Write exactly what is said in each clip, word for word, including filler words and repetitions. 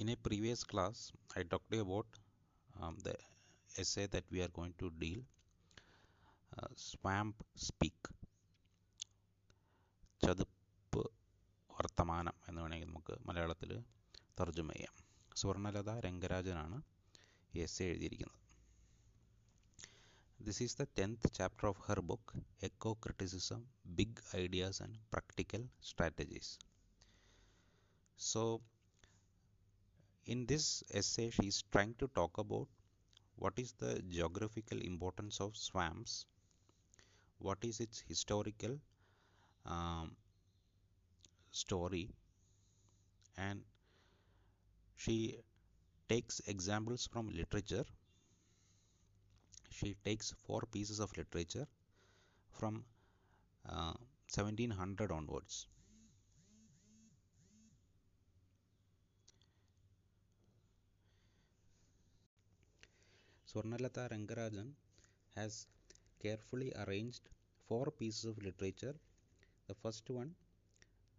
In a previous class, I talked about um, the essay that we are going to deal, uh, Swampspeak. Chadupu Vartamanam ennu venengil namukku Malayalathilu tarjuma cheyyam. Swarnalatha Rangarajan aanu ee essay ezhudhirikkunnathu. This is the tenth chapter of her book, Eco-Criticism: Big Ideas and Practical Strategies. So, in this essay, she is trying to talk about what is the geographical importance of swamps, what is its historical Um, story, and she takes examples from literature. She takes four pieces of literature from uh, seventeen hundred onwards. Swarnalatha Rangarajan has carefully arranged four pieces of literature. The first one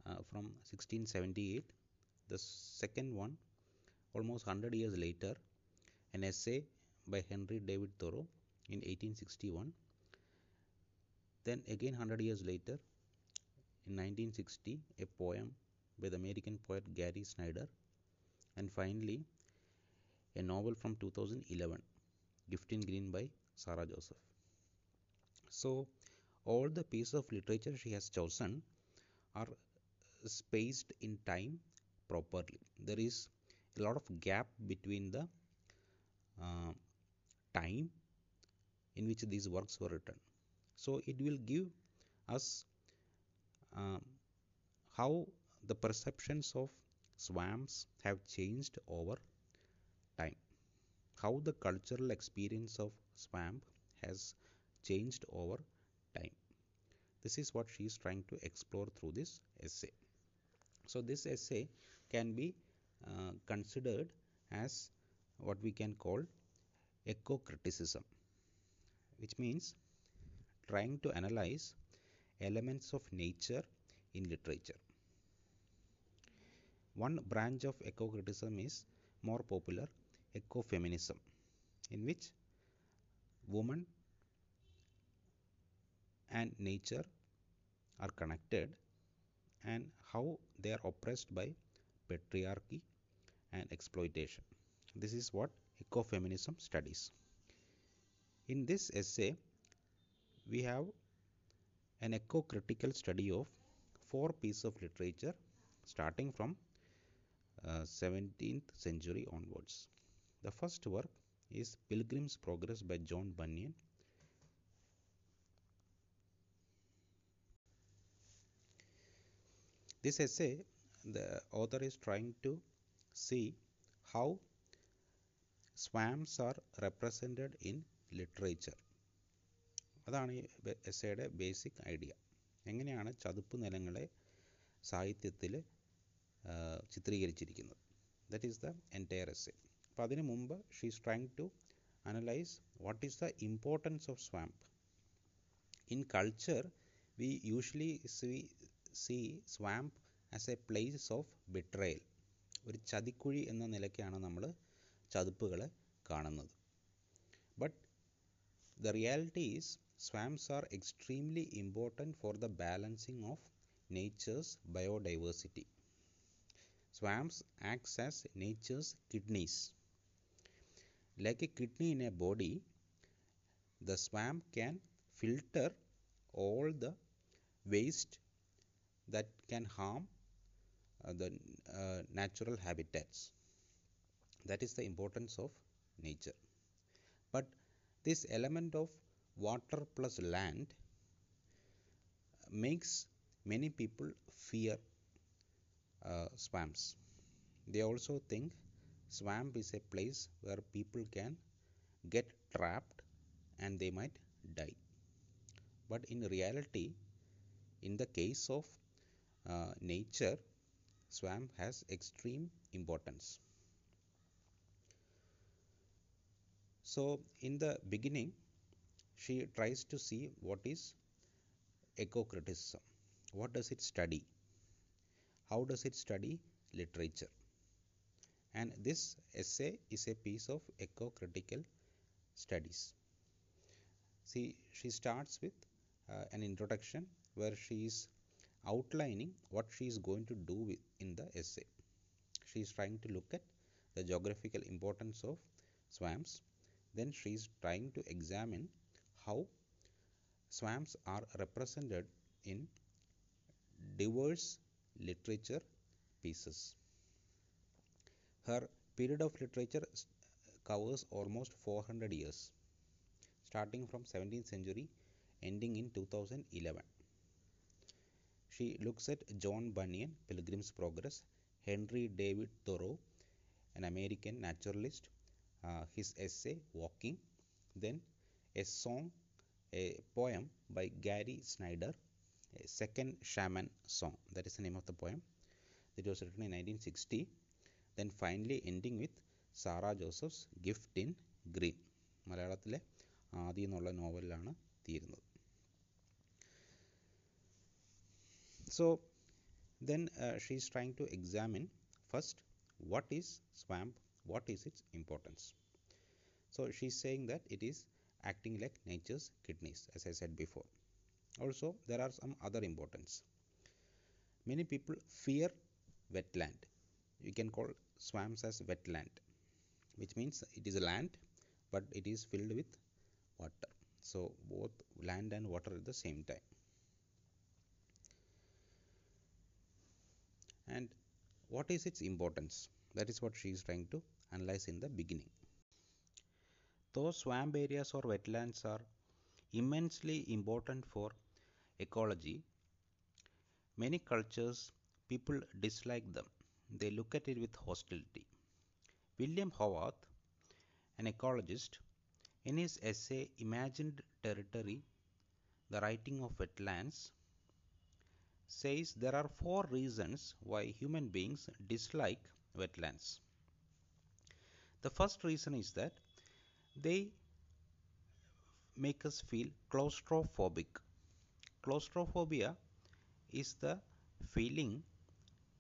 uh, from sixteen seventy-eight, the second one almost one hundred years later, an essay by Henry David Thoreau in eighteen sixty-one, then again one hundred years later in nineteen sixty a poem by the American poet Gary Snyder, and finally a novel from two thousand eleven, Gift in Green by Sarah Joseph. So all the pieces of literature she has chosen are spaced in time properly. There is a lot of gap between the uh, time in which these works were written. So it will give us um, how the perceptions of swamps have changed over time, how the cultural experience of swamp has changed over time. Time. This is what she is trying to explore through this essay. So this essay can be uh, considered as what we can call eco-criticism, which means trying to analyze elements of nature in literature. One branch of eco-criticism is more popular, eco-feminism, in which women and nature are connected and how they are oppressed by patriarchy and exploitation. This is what ecofeminism studies. In this essay, we have an eco-critical study of four pieces of literature starting from uh, seventeenth century onwards. The first work is Pilgrim's Progress by John Bunyan. This essay, the author is trying to see how swamps are represented in literature. അതാണ് ഈ എസ്സേയുടെ basic idea. എങ്ങനെയാണ് ചതുപ്പ് നിലങ്ങളെ സാഹിത്യത്തിൽ ചിത്രീകരിച്ചിരിക്കുന്നത്. That is the entire essay. അപ്പോൾ അതിനു മുമ്പ് she is trying to analyse what is the importance of swamp. In culture we usually see See swamp as a place of betrayal. ഒരു ചതിക്കുഴി എന്ന നിലയ്ക്കാണ് നമ്മൾ ചതുപ്പുകളെ കാണുന്നത്. But the reality is swamps are extremely important for the balancing of nature's biodiversity. Swamps acts as nature's kidneys. Like a kidney in a body, the swamp can filter all the waste that can harm uh, the uh, natural habitats. That is the importance of nature. But this element of water plus land makes many people fear uh, swamps. They also think swamp is a place where people can get trapped and they might die. But in reality, in the case of Uh, nature, swamp has extreme importance. So in the beginning, she tries to see what is eco-criticism. What does it study? How does it study literature? and this essay is a piece of eco-critical studies. See, she starts with uh, an introduction where she is outlining what she is going to do with in the essay. She is trying to look at the geographical importance of swamps. Then she is trying to examine how swamps are represented in diverse literature pieces. Her period of literature covers almost four hundred years, starting from seventeenth century, ending in two thousand eleven. She looks at John Bunyan, Pilgrim's Progress, Henry David Thoreau, an American naturalist, uh, his essay, Walking, then a song, a poem by Gary Snyder, a Second Shaman Song, that is the name of the poem, that was written in nineteen sixty, then finally ending with Sarah Joseph's Gift in Green, മലയാളത്തിലെ ആദി എന്നുള്ള നോവലിലാണ് തീരുന്നത്. So then uh, she is trying to examine first what is swamp, what is its importance. So she is saying that it is acting like nature's kidneys, as I said before. Also there are some other importance. Many people fear wetland. You can call swamps as wetland, which means it is a land but it is filled with water. So both land and water at the same time. And what is its importance? That is what she is trying to analyze in the beginning. Though swamp areas or wetlands are immensely important for ecology, many cultures, people dislike them. They look at it with hostility. William Howarth, an ecologist, in his essay Imagined Territory, The Writing of Wetlands, says there are four reasons why human beings dislike wetlands. The first reason is that they make us feel claustrophobic. Claustrophobia is the feeling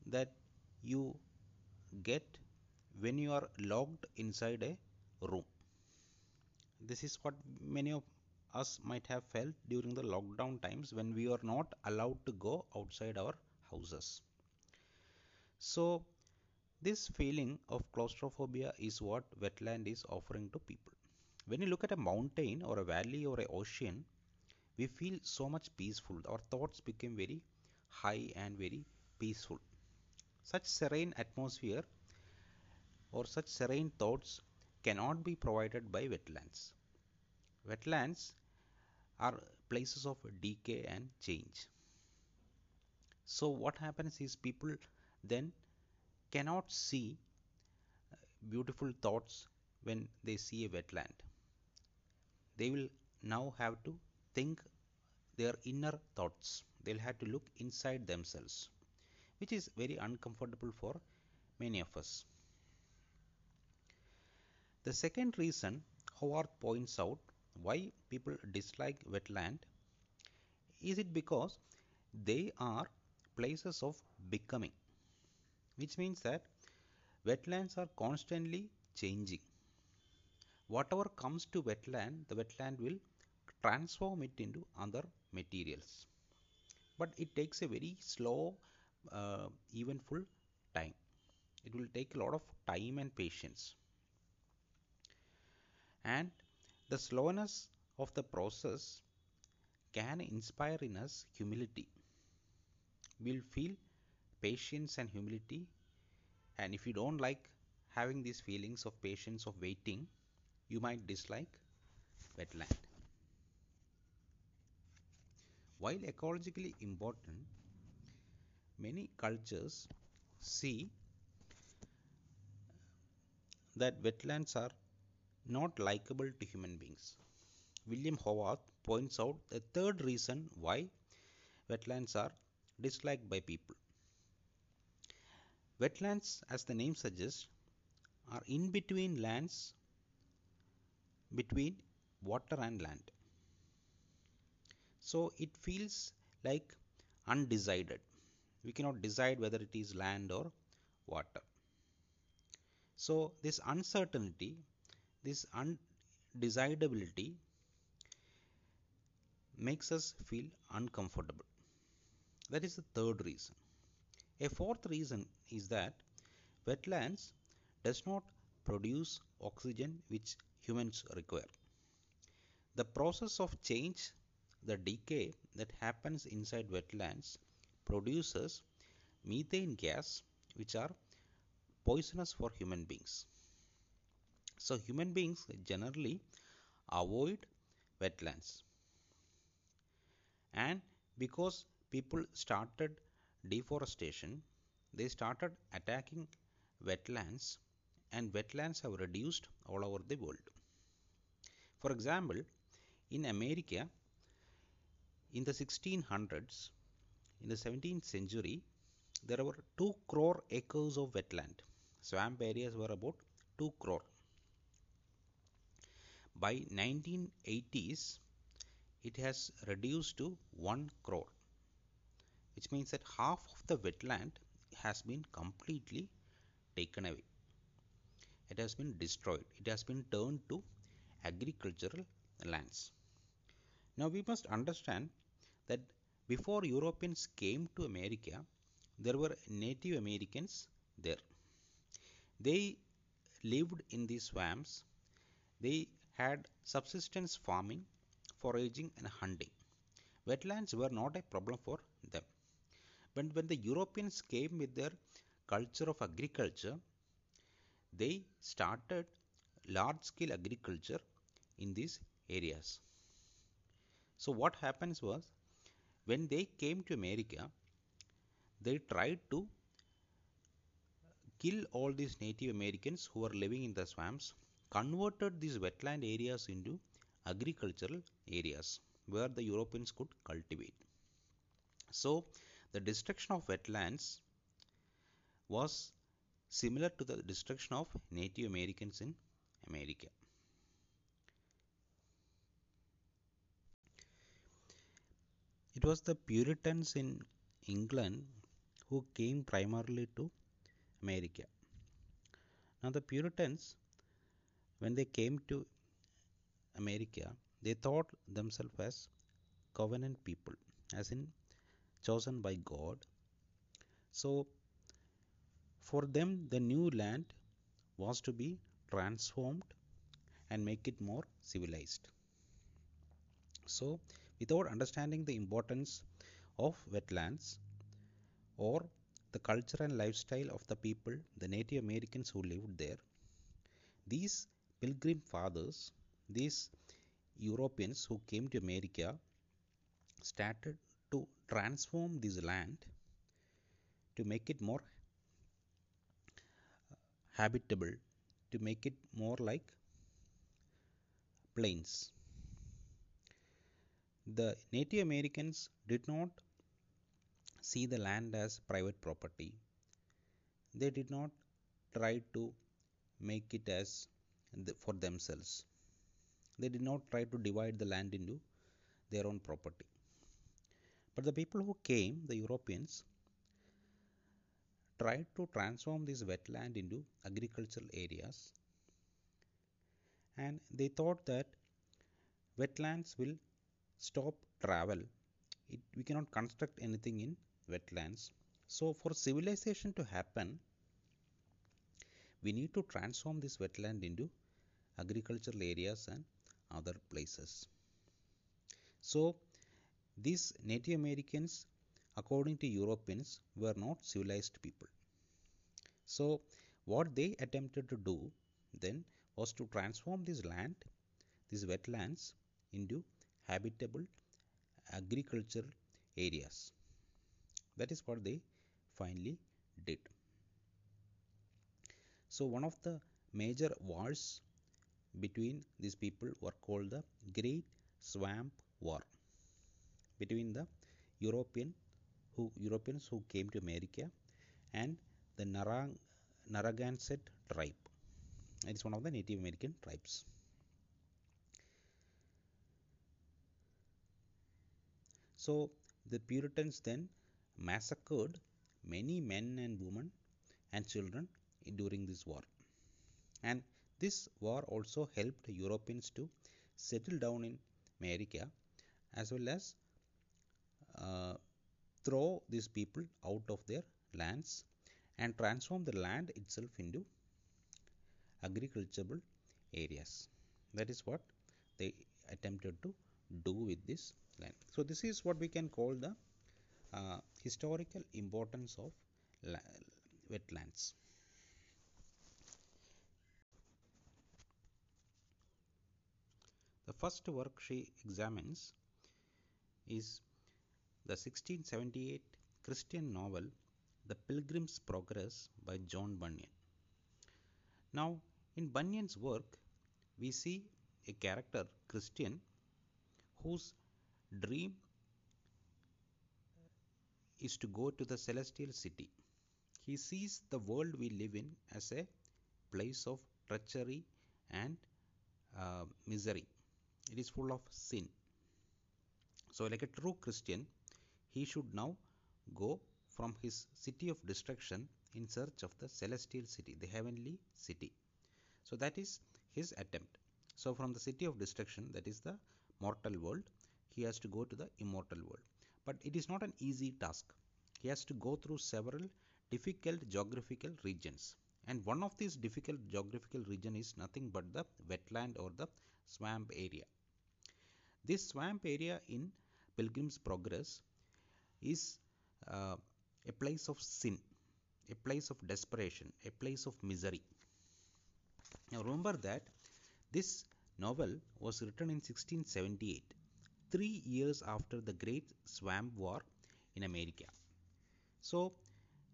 that you get when you are locked inside a room. This is what many of us might have felt during the lockdown times when we were not allowed to go outside our houses. So this feeling of claustrophobia is what wetland is offering to people. When you look at a mountain or a valley or an ocean, we feel so much peaceful. Our thoughts become very high and very peaceful. Such serene atmosphere or such serene thoughts cannot be provided by wetlands. Wetlands are places of decay and change. So what happens is people then cannot see beautiful thoughts when they see a wetland. They will now have to think their inner thoughts. They'll have to look inside themselves, which is very uncomfortable for many of us. The second reason Howarth points out why people dislike wetland is it because they are places of becoming, which means that wetlands are constantly changing. Whatever comes to wetland, the wetland will transform it into other materials. But it takes a very slow Uh, even full time. It will take a lot of time and patience, and the slowness of the process can inspire in us humility. We'll feel patience and humility, and if you don't like having these feelings of patience, of waiting, you might dislike wetland. While ecologically important, many cultures see that wetlands are not likable to human beings. William Howarth points out the third reason why wetlands are disliked by people. Wetlands, as the name suggests, are in between lands, between water and land. So it feels like undecided. We cannot decide whether it is land or water. So this uncertainty, this undesirability makes us feel uncomfortable. That is the third reason. A fourth reason is that wetlands does not produce oxygen which humans require. The process of change, the decay that happens inside wetlands produces methane gas which are poisonous for human beings. So human beings generally avoid wetlands. And because people started deforestation, they started attacking wetlands, and wetlands have reduced all over the world. For example, in America, in the sixteen hundreds, in the seventeenth century, there were two crore acres of wetland. Swamp areas were about two crore. By nineteen eighties, it has reduced to one crore, which means that half of the wetland has been completely taken away. It has been destroyed. It has been turned to agricultural lands. Now we must understand that before Europeans came to America, there were Native Americans there. They lived in these swamps. They had subsistence farming, foraging and hunting. Wetlands were not a problem for them. But when the Europeans came with their culture of agriculture, they started large-scale agriculture in these areas. So what happens was, when they came to America, they tried to kill all these Native Americans who were living in the swamps, converted these wetland areas into agricultural areas where the Europeans could cultivate. So the destruction of wetlands was similar to the destruction of Native Americans in America. It was the Puritans in England who came primarily to America. Now the Puritans, when they came to America, they thought themselves as covenant people, as in chosen by God. So for them, the new land was to be transformed and make it more civilized. So without understanding the importance of wetlands or the culture and lifestyle of the people, the Native Americans who lived there, these Pilgrim Fathers, these Europeans who came to America, started to transform this land to make it more habitable, to make it more like plains. The Native Americans did not see the land as private property. They did not try to make it as the, for themselves. They did not try to divide the land into their own property. But the people who came, the Europeans, tried to transform this wetland into agricultural areas, and they thought that wetlands will stop travel. It, we cannot construct anything in wetlands. So for civilization to happen, we need to transform this wetland into agricultural areas and other places. So these Native Americans, according to Europeans, were not civilized people. So what they attempted to do then was to transform this land, these wetlands, into habitable agricultural areas. That is what they finally did. So one of the major wars between these people were called the Great Swamp War, between the European who Europeans who came to America and the Narang, Narragansett tribe. It is one of the Native American tribes. So the Puritans then massacred many men and women and children during this war. And this war also helped Europeans to settle down in America, as well as uh, throw these people out of their lands and transform the land itself into agricultural areas. That is what they attempted to do with this land. So this is what we can call the uh, historical importance of la wetlands. The first work she examines is the sixteen seventy-eight Christian novel The Pilgrim's Progress by John Bunyan. Now, in Bunyan's work, we see a character, Christian, whose dream is to go to the celestial city. He sees the world we live in as a place of treachery and uh, misery. It is full of sin. So, like a true Christian, he should now go from his city of destruction in search of the celestial city, the heavenly city. So that is his attempt. So from the city of destruction, that is the mortal world, he has to go to the immortal world. But it is not an easy task. He has to go through several difficult geographical regions. And one of these difficult geographical region is nothing but the wetland or the swamp area. This swamp area in Pilgrim's Progress is uh, a place of sin, a place of desperation, a place of misery. Now remember that this novel was written in sixteen seventy-eight, three years after the Great Swamp War in America. So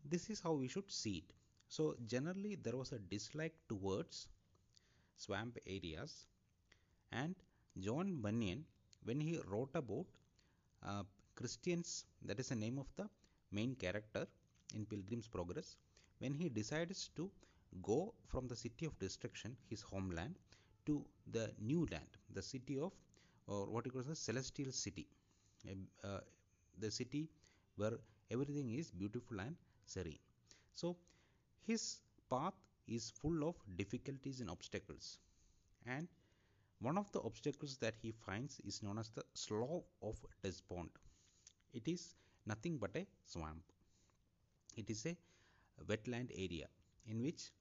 this is how we should see it. So generally there was a dislike towards swamp areas, and John Bunyan, when he wrote about uh, Christians, that is the name of the main character in Pilgrim's Progress, when he decides to go from the city of destruction, his homeland, to the new land, the city of, or what he calls the celestial city, uh, uh, the city where everything is beautiful and serene. So his path is full of difficulties and obstacles, and one of the obstacles that he finds is known as the Slough of Despond. It is nothing but a swamp. It is a wetland area in which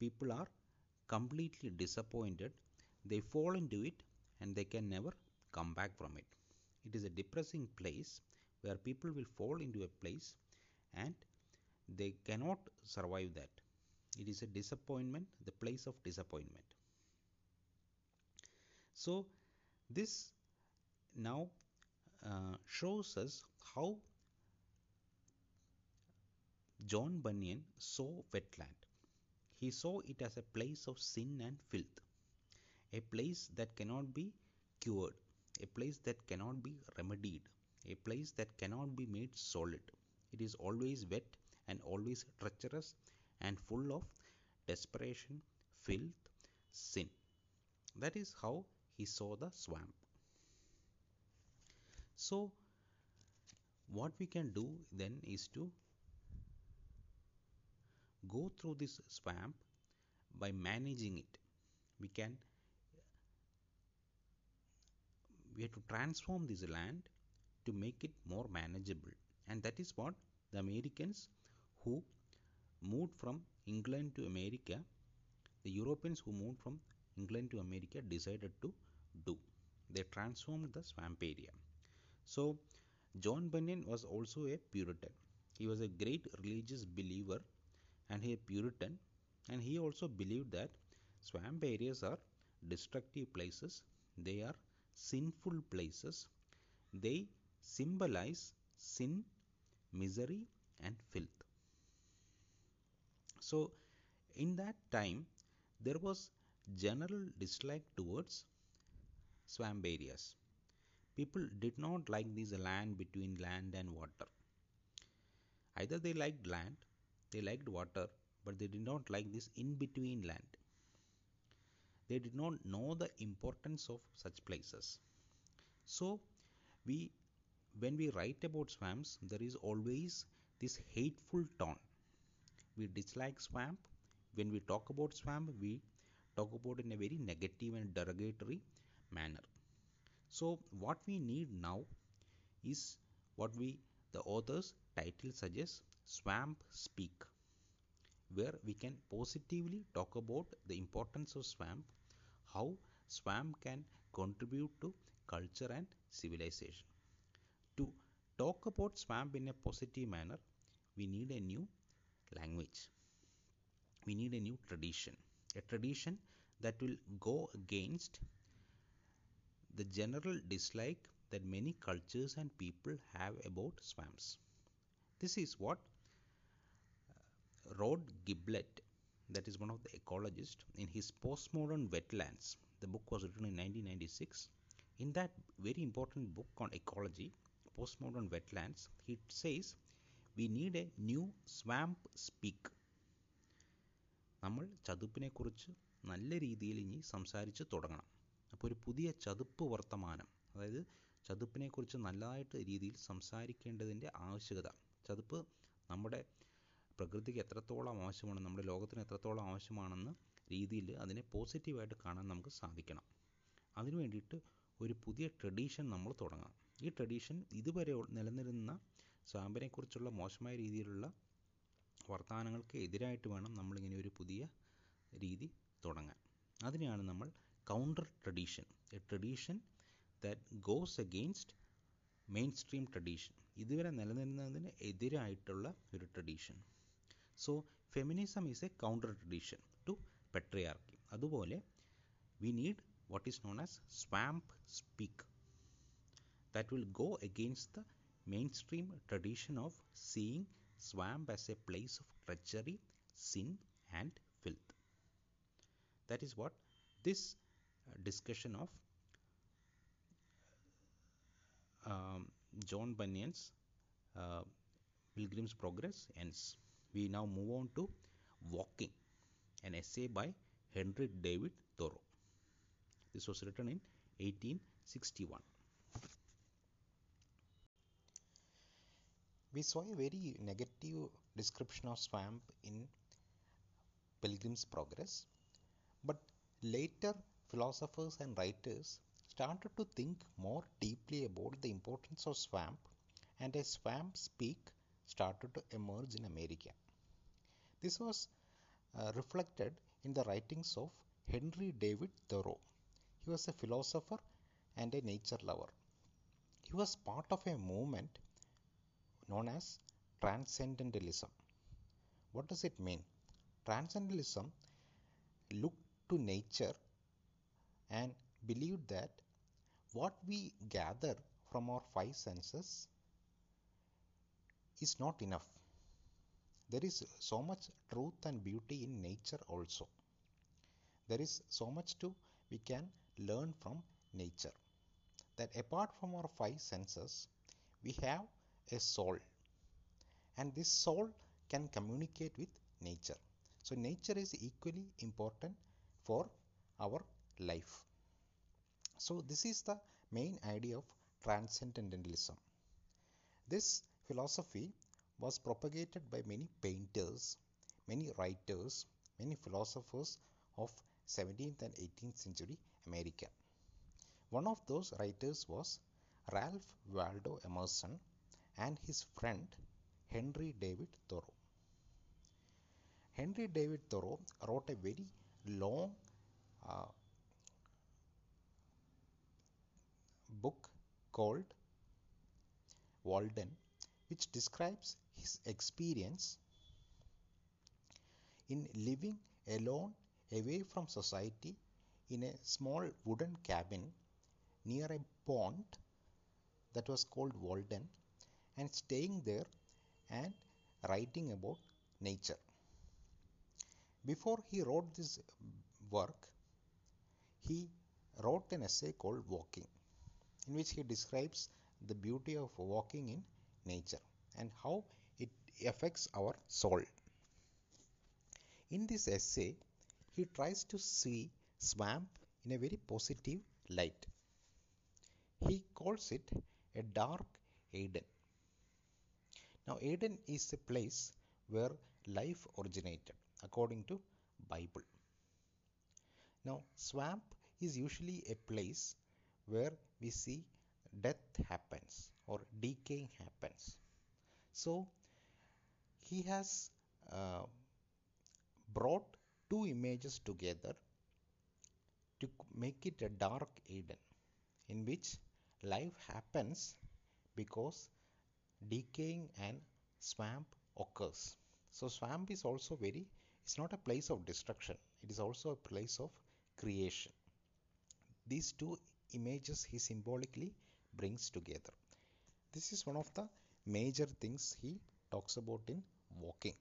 people are completely disappointed. They fall into it and they can never come back from it. It is a depressing place where people will fall into a place and they cannot survive that. It is a disappointment, the place of disappointment. So this now uh, shows us how John Bunyan saw wetland. He saw it as a place of sin and filth, a place that cannot be cured, a place that cannot be remedied, a place that cannot be made solid. It is always wet and always treacherous and full of desperation, filth, sin. That is how he saw the swamp. So what we can do then is to go through this swamp by managing it. We can we have to transform this land to make it more manageable. And that is what the Americans who moved from England to America, the Europeans who moved from England to America decided to do. They transformed the swamp area. So John Bunyan was also a Puritan. He was a great religious believer and he a Puritan, and he also believed that swamp areas are destructive places, they are sinful places, they symbolize sin, misery and filth. So in that time there was general dislike towards swamp areas. People did not like this land between land and water. Either they liked land, they liked water, but they did not like this in-between land. They did not know the importance of such places. So, we, when we write about swamps, there is always this hateful tone. We dislike swamp. When we talk about swamp, we talk about in a very negative and derogatory manner. So what we need now is what we the author's title suggests, Swampspeak, where we can positively talk about the importance of swamp, how swamp can contribute to culture and civilization. To talk about swamp in a positive manner, we need a new language. We need a new tradition, a tradition that will go against the general dislike that many cultures and people have about swamps. This is what Rod Giblet, that is one of the ecologists, in his Postmodern Wetlands, the book was written in nineteen ninety-six. In that very important book on ecology, Postmodern Wetlands, he says we need a new swamp speak. നമ്മൾ ചതുപ്പിനെ കുറിച്ച് നല്ല രീതിയിൽ ഇനി സംസാരിച്ച് തുടങ്ങണം. അപ്പോൾ ഒരു പുതിയ ചതുപ്പ് വർത്തമാനം, അതായത് ചതുപ്പിനെ കുറിച്ച് നല്ലതായിട്ട് രീതിയിൽ സംസാരിക്കേണ്ടതിൻ്റെ ആവശ്യകത, ചതുപ്പ് നമ്മുടെ പ്രകൃതിക്ക് എത്രത്തോളം ആവശ്യമാണ്, നമ്മുടെ ലോകത്തിന് എത്രത്തോളം ആവശ്യമാണെന്ന രീതിയിൽ അതിനെ പോസിറ്റീവായിട്ട് കാണാൻ നമുക്ക് സാധിക്കണം. അതിനു വേണ്ടിയിട്ട് ഒരു പുതിയ ട്രഡീഷൻ നമ്മൾ തുടങ്ങണം. ഈ ട്രഡീഷൻ ഇതുവരെ നിലനിരുന്ന സ്വാമ്പിനെക്കുറിച്ചുള്ള മോശമായ രീതിയിലുള്ള വർത്തമാനങ്ങൾക്ക് എതിരായിട്ട് വേണം നമ്മളിങ്ങനെ ഒരു പുതിയ രീതി തുടങ്ങാൻ. അതിനെയാണ് നമ്മൾ counter tradition, a tradition that goes against mainstream tradition, ഇതുവരെ നിലനിരുന്നതിന് എതിരായിട്ടുള്ള ഒരു tradition. So feminism is a counter tradition to patriarchy. അതുപോലെ we need what is known as swamp speak that will go against the mainstream tradition of seeing swamp as a place of treachery, sin and filth. That is what this discussion of um, John Bunyan's uh, Pilgrim's Progress ends. We now move on to Walking, an essay by Henry David Thoreau. This was written in eighteen sixty-one. We saw a very negative description of swamp in Pilgrim's Progress, but later philosophers and writers started to think more deeply about the importance of swamp, and a swamp speak started to emerge in America. This was uh, reflected in the writings of Henry David Thoreau. He was a philosopher and a nature lover. He was part of a movement known as Transcendentalism. What does it mean? Transcendentalism looked to nature and believed that what we gather from our five senses is not enough. There is so much truth and beauty in nature also. There is so much to we can learn from nature, that apart from our five senses we have a soul, and this soul can communicate with nature. So nature is equally important for our life. So this is the main idea of transcendentalism. This philosophy was propagated by many painters, many writers, many philosophers of seventeenth and eighteenth century America. One of those writers was Ralph Waldo Emerson and his friend Henry David Thoreau. Henry David Thoreau wrote a very long uh, book called Walden, which describes his experience in living alone away from society in a small wooden cabin near a pond that was called Walden, and staying there and writing about nature. Before he wrote this work, he wrote an essay called Walking, in which he describes the beauty of walking in nature and how it affects our soul. In this essay, he tries to see swamp in a very positive light. He calls it a dark Eden. Now Eden is a place where life originated according to Bible. Now, swamp is usually a place where we see death happens or decaying happens. So, he has uh, brought two images together to make it a dark Eden in which life happens because decaying and swamp occurs. So swamp is also very, it's not a place of destruction, it is also a place of creation. These two images he symbolically brings together. This is one of the major things he talks about in Walking.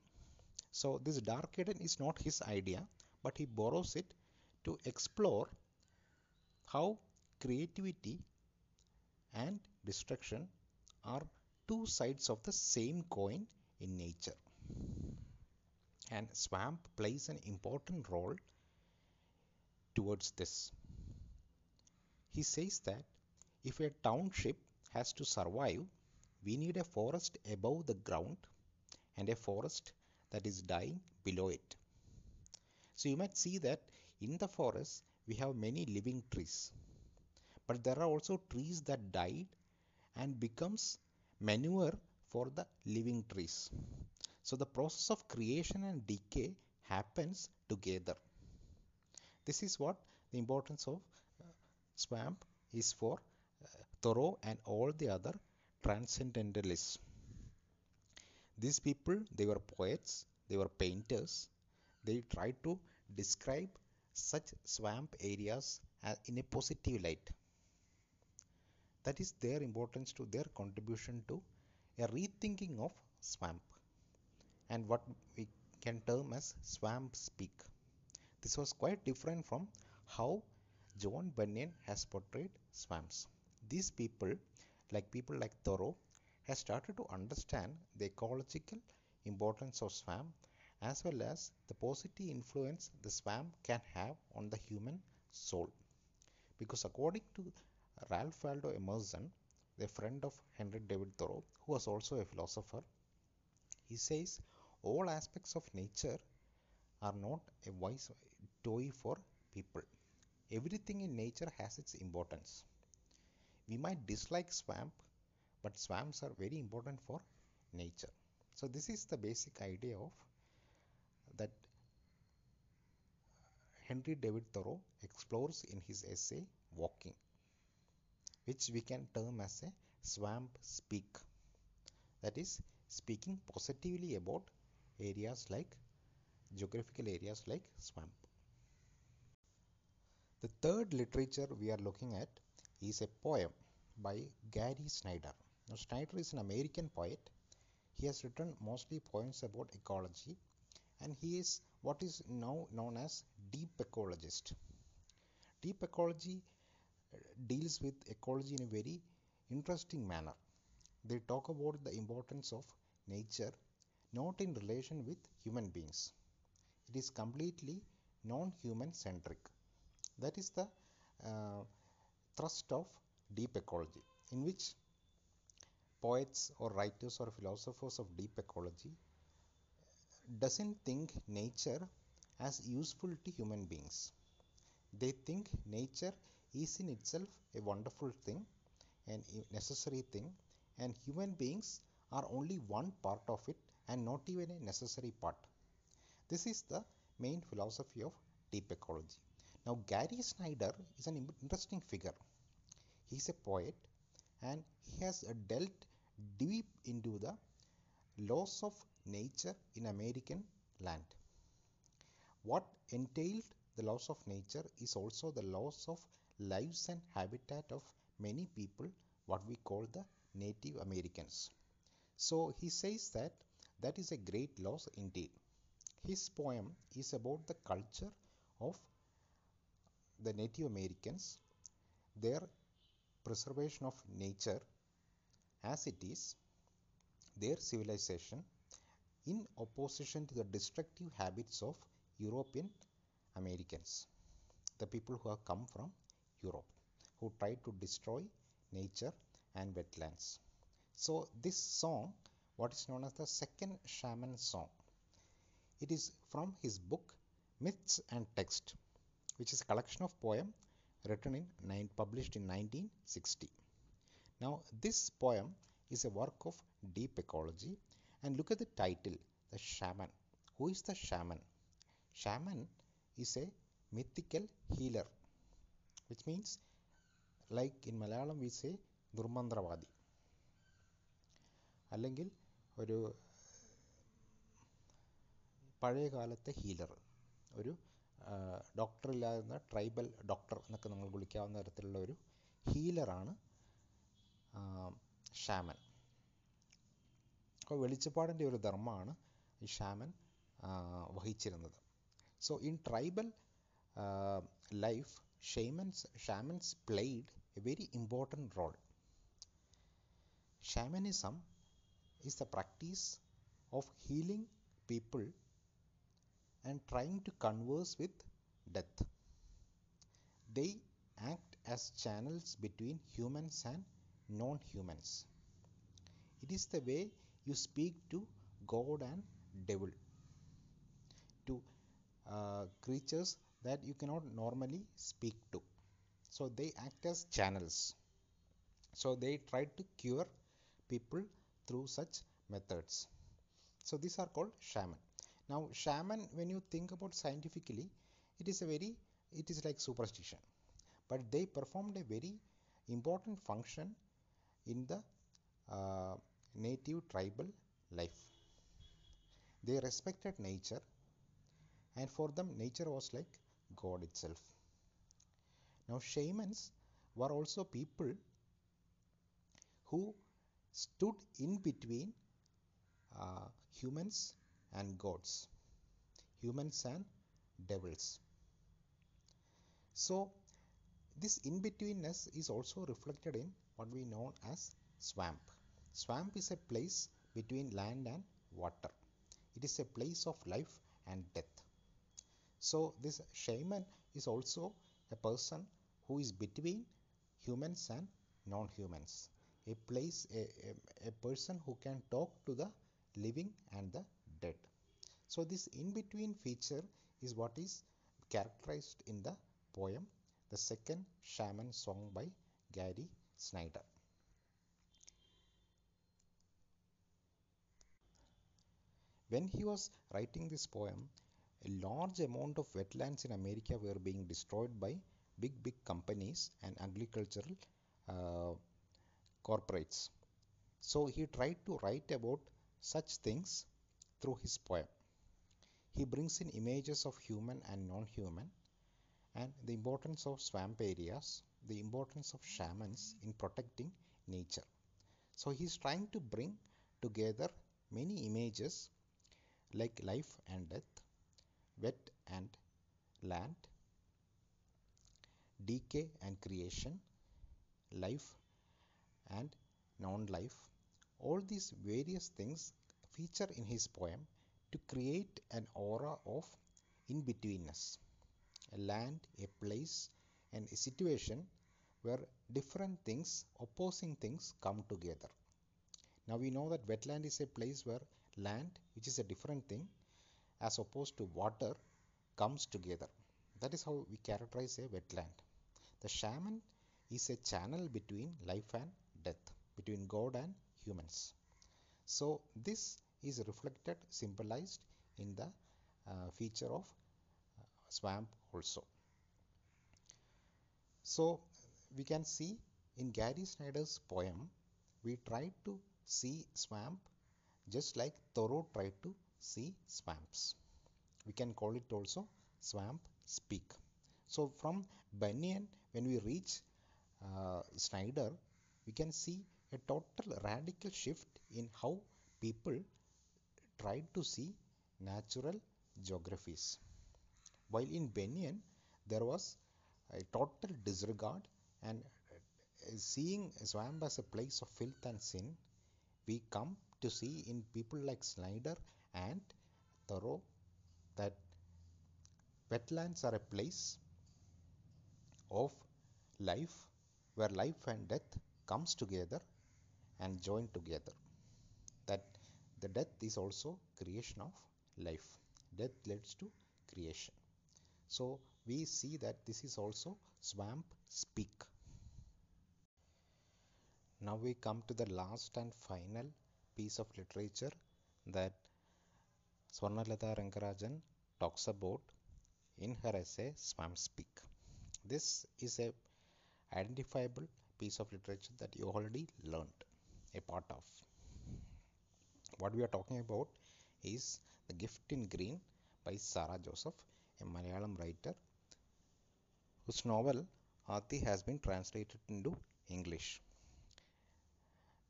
So this dark Eden is not his idea, but he borrows it to explore how creativity and destruction are two sides of the same coin in nature. And swamp plays an important role towards this. He says that if a township has to survive, we need a forest above the ground and a forest that is dying below it. So you might see that in the forest we have many living trees, but there are also trees that died and becomes manure for the living trees. So the process of creation and decay happens together. This is what the importance of uh, swamp is for uh, Thoreau and all the other transcendentalists. These people, they were poets, they were painters, they tried to describe such swamp areas as in a positive light. That is their importance to their contribution to a rethinking of swamp and what we can term as swamp speak. This was quite different from how John Bunyan has portrayed swamps. These people, like people like Thoreau, has started to understand the ecological importance of swamp as well as the positive influence the swamp can have on the human soul. Because according to Ralph Waldo Emerson, a friend of Henry David Thoreau, who was also a philosopher, he says all aspects of nature are not a wise toy for people. Everything in nature has its importance. We might dislike swamp, but swamps are very important for nature. So this is the basic idea of that Henry David Thoreau explores in his essay Walking, which we can term as a swamp speak, that is speaking positively about areas like geographical areas like swamp. The third literature we are looking at is a poem by Gary Snyder. Now Snyder is an American poet. He has written mostly poems about ecology, and he is what is now known as deep ecologist. Deep ecology deals with ecology in a very interesting manner. They talk about the importance of nature not in relation with human beings. It is completely non-human centric. That is the uh, thrust of deep ecology, in which poets or writers or philosophers of deep ecology doesn't think nature as useful to human beings. They think nature is in itself a wonderful thing and a necessary thing, and human beings are only one part of it and not even a necessary part. This is the main philosophy of deep ecology. Now Gary Snyder is an interesting figure. He is a poet and he has delved deep into the laws of nature in American land. What entailed the laws of nature is also the laws of lives and habitat of many people, what we call the Native Americans. So he says that that is a great loss indeed. His poem is about the culture of the Native Americans, their preservation of nature as it is, their civilization in opposition to the destructive habits of European Americans, the people who have come from Europe, who tried to destroy nature and wetlands. So this song, what is known as the Second Shaman Song, it is from his book Myths and Text. which is a collection of poems written in nine, published in nineteen sixty. Now, this poem is a work of deep ecology, and look at the title, the shaman. Who is the shaman? Shaman is a mythical healer, which means, like in Malayalam we say Durmandravadi. Allengil oru പഴയ കാലത്തെ healer, ഒരു ഡോക്ടറില്ലായിരുന്ന tribal doctor എന്നൊക്കെ നമ്മൾ വിളിക്കാവുന്ന തരത്തിലുള്ള ഒരു ഹീലറാണ് shaman. അപ്പോൾ വെളിച്ചപ്പാടിൻ്റെ ഒരു ധർമ്മമാണ് ഈ ഷാമൻ വഹിച്ചിരുന്നത്. So in tribal life shamans shamans played a very important role. Shamanism is the practice of healing people and trying to converse with death. They act as channels between humans and non-humans. It is the way you speak to God and devil, to uh, creatures that you cannot normally speak to. So they act as channels. So they try to cure people through such methods. So these are called shaman. Now, shaman, when you think about scientifically, it is a very, it is like superstition. But they performed a very important function in the uh, native tribal life. They respected nature, and for them, nature was like God itself. Now, shamans were also people who stood in between uh, humans and gods, humans and devils. So this in-betweenness is also reflected in what we know as swamp. Swamp is a place between land and water. It is a place of life and death. So this shaman is also a person who is between humans and non-humans, a place, a, a, a person who can talk to the living and the dead. So this in-between feature is what is characterized in the poem, The Second Shaman Song by Gary Snyder. When he was writing this poem, a large amount of wetlands in America were being destroyed by big, big companies and agricultural uh, corporates. So he tried to write about such things through his poem. He brings in images of human and non-human, and the importance of swamp areas, the importance of shamans in protecting nature. So he is trying to bring together many images like life and death, wet and land, decay and creation, life and non-life. All these various things feature in his poem to create an aura of in-betweenness, a land, a place, and a situation where different things, opposing things, come together. Now we know that wetland is a place where land, which is a different thing, as opposed to water, comes together. That is how we characterize a wetland. The shaman is a channel between life and death, between God and humans. So this is reflected, symbolized in the uh, feature of uh, swamp also. So we can see in Gary Snyder's poem, we tried to see swamp just like Thoreau tried to see swamps. We can call it also swamp speak. So from Bunyan, when we reach uh, Snyder, we can see a total radical shift in how people tried to see natural geographies. While in Bunyan, there was a total disregard and seeing swamp as a place of filth and sin, we come to see in people like Snyder and Thoreau that wetlands are a place of life where life and death comes together and join together. That the death is also creation of life. Death leads to creation. So we see that this is also Swampspeak. Now we come to the last and final piece of literature that Swarnalatha Rangarajan talks about in her essay Swampspeak. This is a identifiable piece of literature that you already learned a part of. What we are talking about is The Gift in Green by Sarah Joseph, a Malayalam writer whose novel Aati has been translated into English.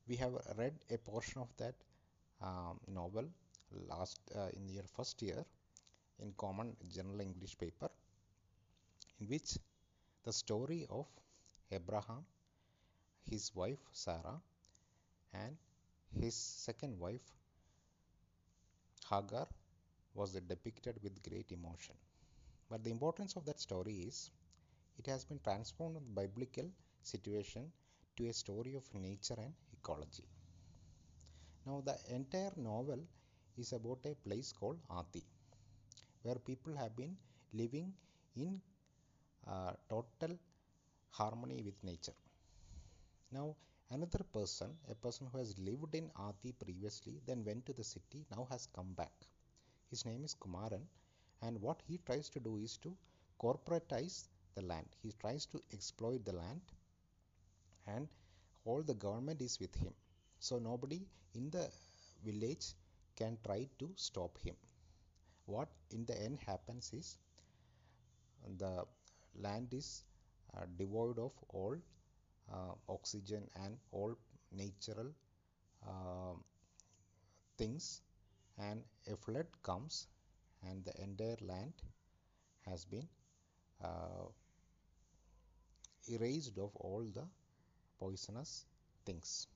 We have read a portion of that um, novel last uh, in the first year in Common General English paper, in which the story of Abraham, his wife Sarah, and his second wife Hagar was depicted with great emotion. But the importance of that story is it has been transformed from the biblical situation to a story of nature and ecology. Now the entire novel is about a place called Aati, where people have been living in uh, total harmony with nature. Now another person, a person who has lived in Aati previously, then went to the city, now has come back. His name is Kumaran, and what he tries to do is to corporatize the land. He tries to exploit the land, and all the government is with him. So nobody in the village can try to stop him. What in the end happens is the land is uh, devoid of all uh, oxygen and all natural uh, things, and a flood comes and the entire land has been uh, erased of all the poisonous things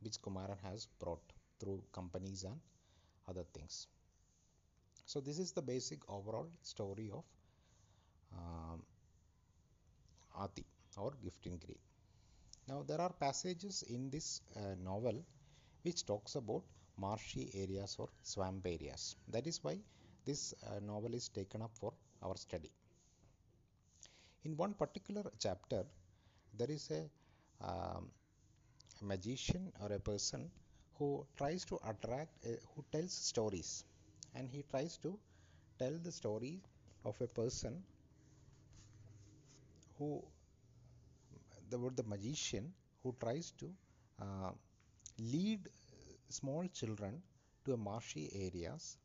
which Kumaran has brought through companies and other things. So this is the basic overall story of um, Aati or Gift in Green. Now there are passages in this uh, novel which talks about marshy areas or swamp areas. That is why this uh, novel is taken up for our study. In one particular chapter, there is a, um, a magician or a person who tries to attract, uh, who tells stories, and he tries to tell the story of a person who, the word the magician, who tries to uh, lead small children to a marshy areas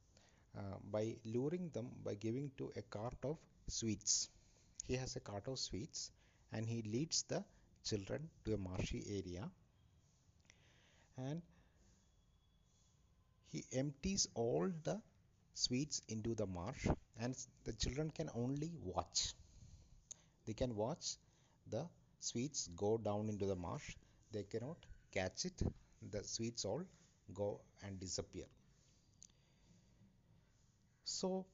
uh, by luring them by giving to a cart of sweets. He has a cart of sweets and he leads the children to a marshy area, and he empties all the sweets into the marsh, and the children can only watch. They can watch the sweets go down into the marsh. They cannot catch it. The sweets all go and disappear. So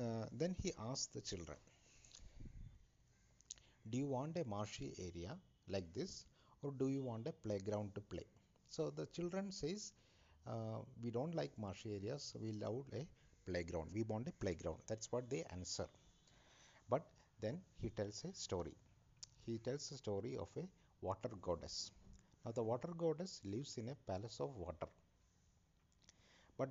uh, then he asked the children, do you want a marshy area like this, or do you want a playground to play? So the children says, uh, we don't like marshy areas, we love a playground, we want a playground. That's what they answer. But then he tells a story. He tells a story of a water goddess. Now the water goddess lives in a palace of water, but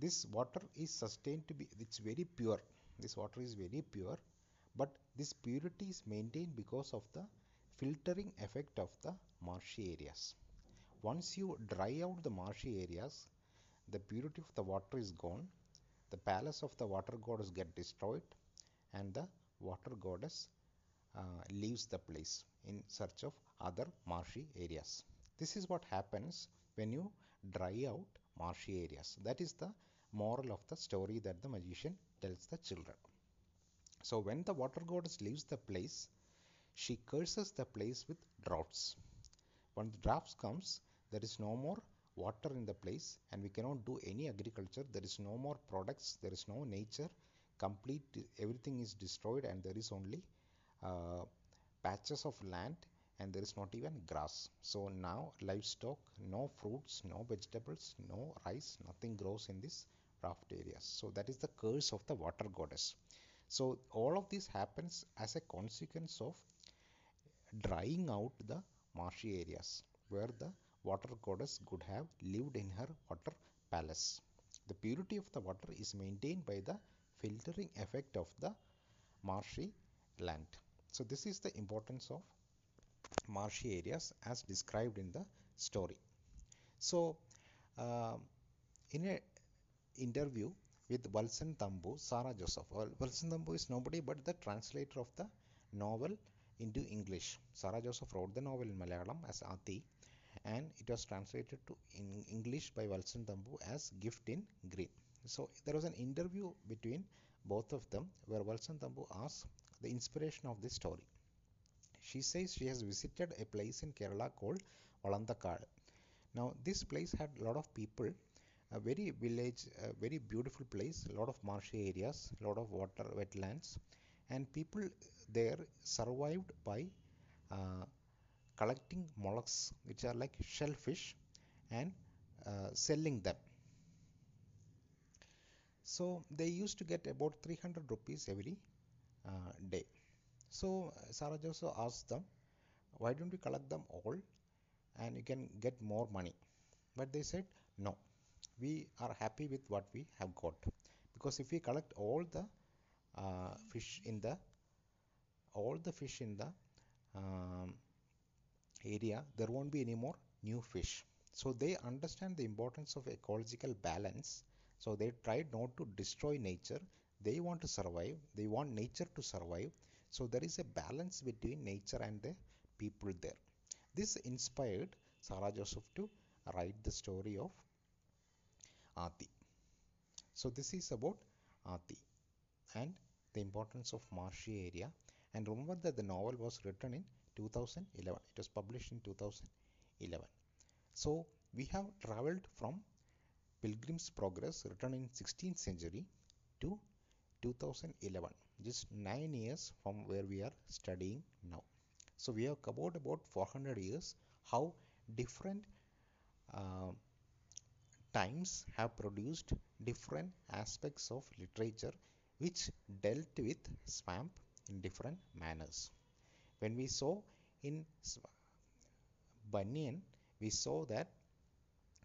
this water is sustained to be, it's very pure. This water is very pure, but this purity is maintained because of the filtering effect of the marshy areas. Once you dry out the marshy areas, the purity of the water is gone, the palace of the water goddess gets destroyed, and the water goddess uh, leaves the place in search of other marshy areas. This is what happens when you dry out marshy areas. That is the moral of the story that the magician tells the children. So when the water goddess leaves the place, she curses the place with droughts. When the droughts comes, there is no more water in the place, and we cannot do any agriculture. There is no more products. There is no nature. Complete everything is destroyed, and there is only uh, patches of land, and there is not even grass. So now livestock, no fruits, no vegetables, no rice, nothing grows in these raft areas. So that is the curse of the water goddess. So all of this happens as a consequence of drying out the marshy areas where the water goddess could have lived in her water palace. The purity of the water is maintained by the filtering effect of the marshy land. So this is the importance of marshy areas as described in the story. So uh, in an interview with Valsan Thambu, Sarah Joseph, well, Valsan Thambu is nobody but the translator of the novel into English. Sarah Joseph wrote the novel in Malayalam as Aati, and it was translated to in English by Valsan Thambu as Gift in Green. So there was an interview between both of them where Valsan Thambu asked the inspiration of this story. She says she has visited a place in Kerala called Olandakal. Now this place had a lot of people, a very village, a very beautiful place, a lot of marshy areas, a lot of water, wetlands, and people there survived by uh, collecting mollusks, which are like shellfish, and uh, selling them. So they used to get about three hundred rupees every uh, day. So Sarah Joseph asked them, why don't we collect them all and you can get more money? But they said, no, we are happy with what we have got, because if we collect all the uh, fish in the all the fish in the um, area, there won't be any more new fish. So they understand the importance of ecological balance. So they tried not to destroy nature. They want to survive. They want nature to survive. So there is a balance between nature and the people there. This inspired Sarah Joseph to write the story of Aati. So this is about Aati and the importance of marshy area. And remember that the novel was written in two thousand eleven. It was published in two thousand eleven. So we have traveled from Pilgrim's Progress, written in sixteenth century, to two thousand eleven, just nine years from where we are studying now. So we have covered about four hundred years, how different uh, times have produced different aspects of literature which dealt with swamp in different manners. When we saw in Bunyan, we saw that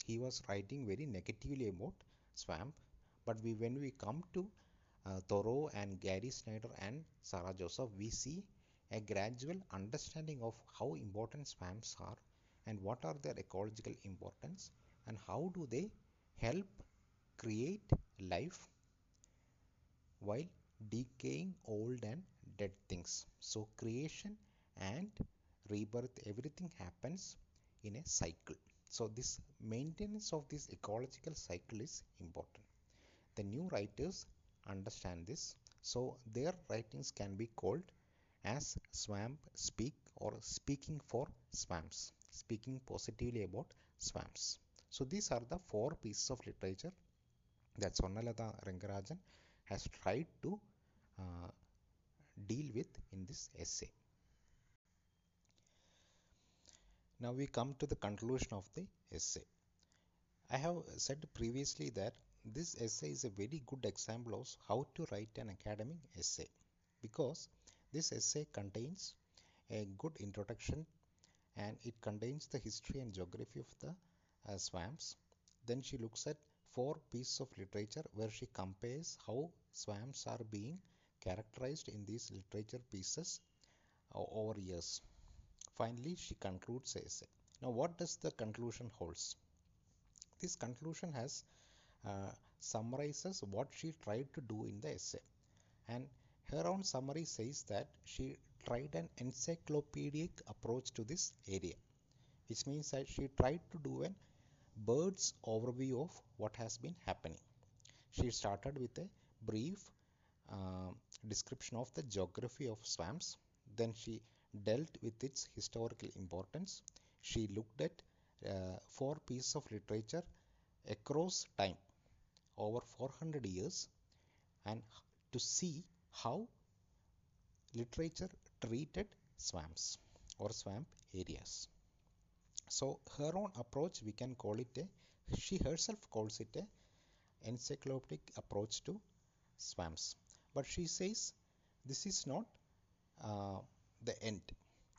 he was writing very negatively about swamp, but we, when we come to Uh, Thoreau and Gary Snyder and Sarah Joseph, we see a gradual understanding of how important swamps are and what are their ecological importance and how do they help create life while decaying old and dead things. So creation and rebirth, everything happens in a cycle. So this maintenance of this ecological cycle is important. The new writers understand this, so their writings can be called as swamp speak or speaking for swamps, speaking positively about swamps. So these are the four pieces of literature that Swarnalatha Rangarajan has tried to uh, deal with in this essay. Now we come to the conclusion of the essay. I have said previously that this essay is a very good example of how to write an academic essay, because this essay contains a good introduction and it contains the history and geography of the uh, swamps. Then she looks at four pieces of literature where she compares how swamps are being characterized in these literature pieces over years. Finally, she concludes the essay. Now, what does the conclusion holds? This conclusion has Uh, summarizes what she tried to do in the essay, and her own summary says that she tried an encyclopedic approach to this area, which means that she tried to do a bird's overview of what has been happening. She started with a brief uh, description of the geography of swamps, then she dealt with its historical importance. She looked at uh, four pieces of literature across time, over four hundred years, and to see how literature treated swamps or swamp areas. So her own approach, we can call it a, she herself calls it a encyclopedic approach to swamps. But she says this is not uh, the end.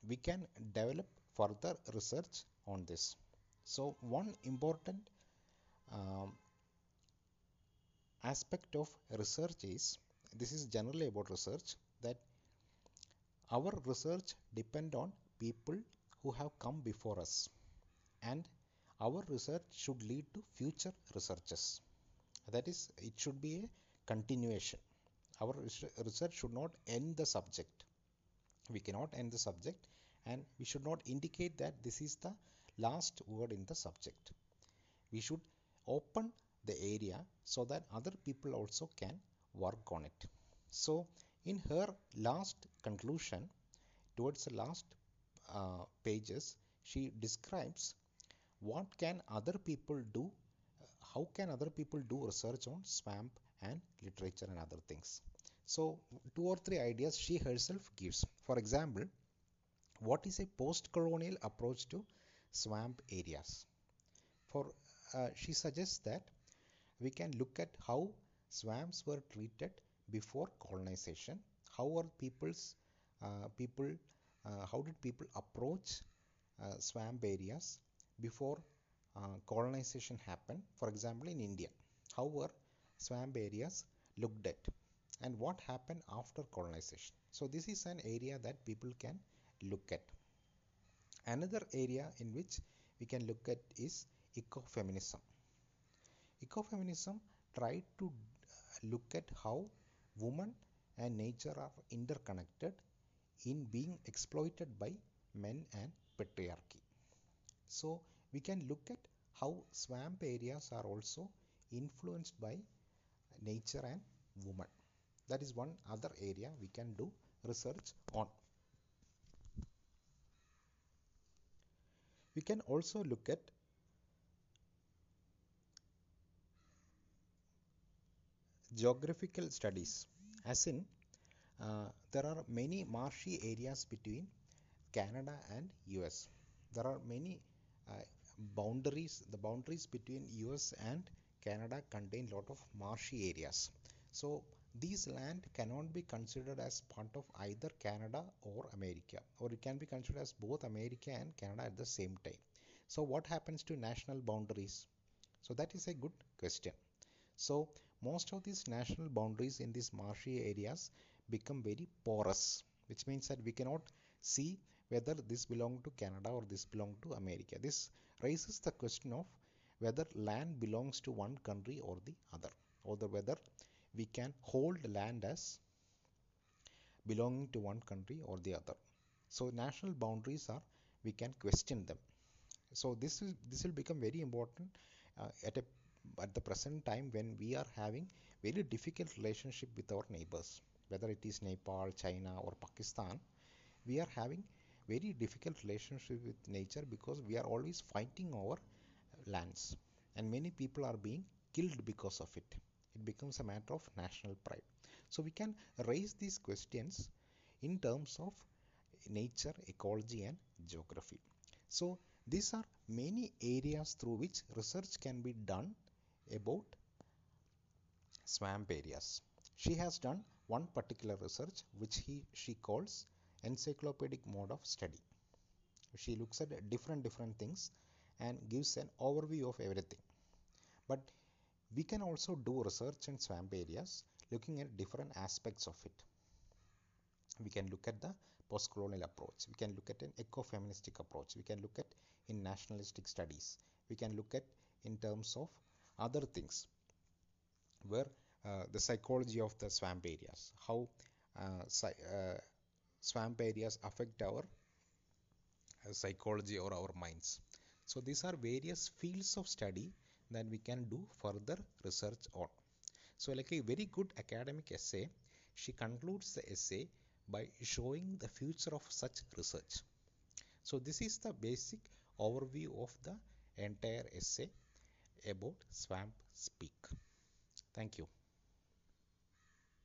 We can develop further research on this. So one important um, aspect of research is, this is generally about research, that our research depends on people who have come before us, and our research should lead to future researches. That is, it should be a continuation. Our research should not end the subject. We cannot end the subject, and we should not indicate that this is the last word in the subject. We should open the area so that other people also can work on it. So in her last conclusion, towards the last uh, pages, she describes what can other people do, how can other people do research on swamp and literature and other things. So two or three ideas she herself gives. For example, what is a post-colonial approach to swamp areas? For uh, she suggests that we can look at how swamps were treated before colonization. How are people's uh, people? Uh, how did people approach uh, swamp areas before uh, colonization happened? For example, in India, how were swamp areas looked at, and what happened after colonization? So this is an area that people can look at. Another area in which we can look at is ecofeminism. Ecofeminism tried to look at how women and nature are interconnected in being exploited by men and patriarchy. So we can look at how swamp areas are also influenced by nature and woman. That is one other area we can do research on. We can also look at geographical studies, as in uh, there are many marshy areas between Canada and U S. There are many uh, boundaries, the boundaries between U S and Canada contain lot of marshy areas. So these land cannot be considered as part of either Canada or America, or it can be considered as both America and Canada at the same time. So what happens to national boundaries? So that is a good question. So most of these national boundaries in these marshy areas become very porous, which means that we cannot see whether this belongs to Canada or this belongs to America. This raises the question of whether land belongs to one country or the other, or the whether we can hold land as belonging to one country or the other. So national boundaries are, we can question them. So this is this will become very important uh, at a at the present time when we are having very difficult relationship with our neighbors, whether it is Nepal, China or Pakistan. We are having very difficult relationship with nature because we are always fighting over lands, and many people are being killed because of it. It becomes a matter of national pride. So we can raise these questions in terms of nature, ecology and geography. So these are many areas through which research can be done about swamp areas. She has done one particular research which he, she calls encyclopedic mode of study. She looks at different different things and gives an overview of everything. But we can also do research in swamp areas looking at different aspects of it. We can look at the post-colonial approach, we can look at an eco-feministic approach, we can look at in nationalistic studies, we can look at in terms of other things where uh, the psychology of the swamp areas, how uh, si uh, swamp areas affect our uh, psychology or our minds. So these are various fields of study that we can do further research on. So like a very good academic essay, she concludes the essay by showing the future of such research. So this is the basic overview of the entire essay about Swampspeak. Thank you.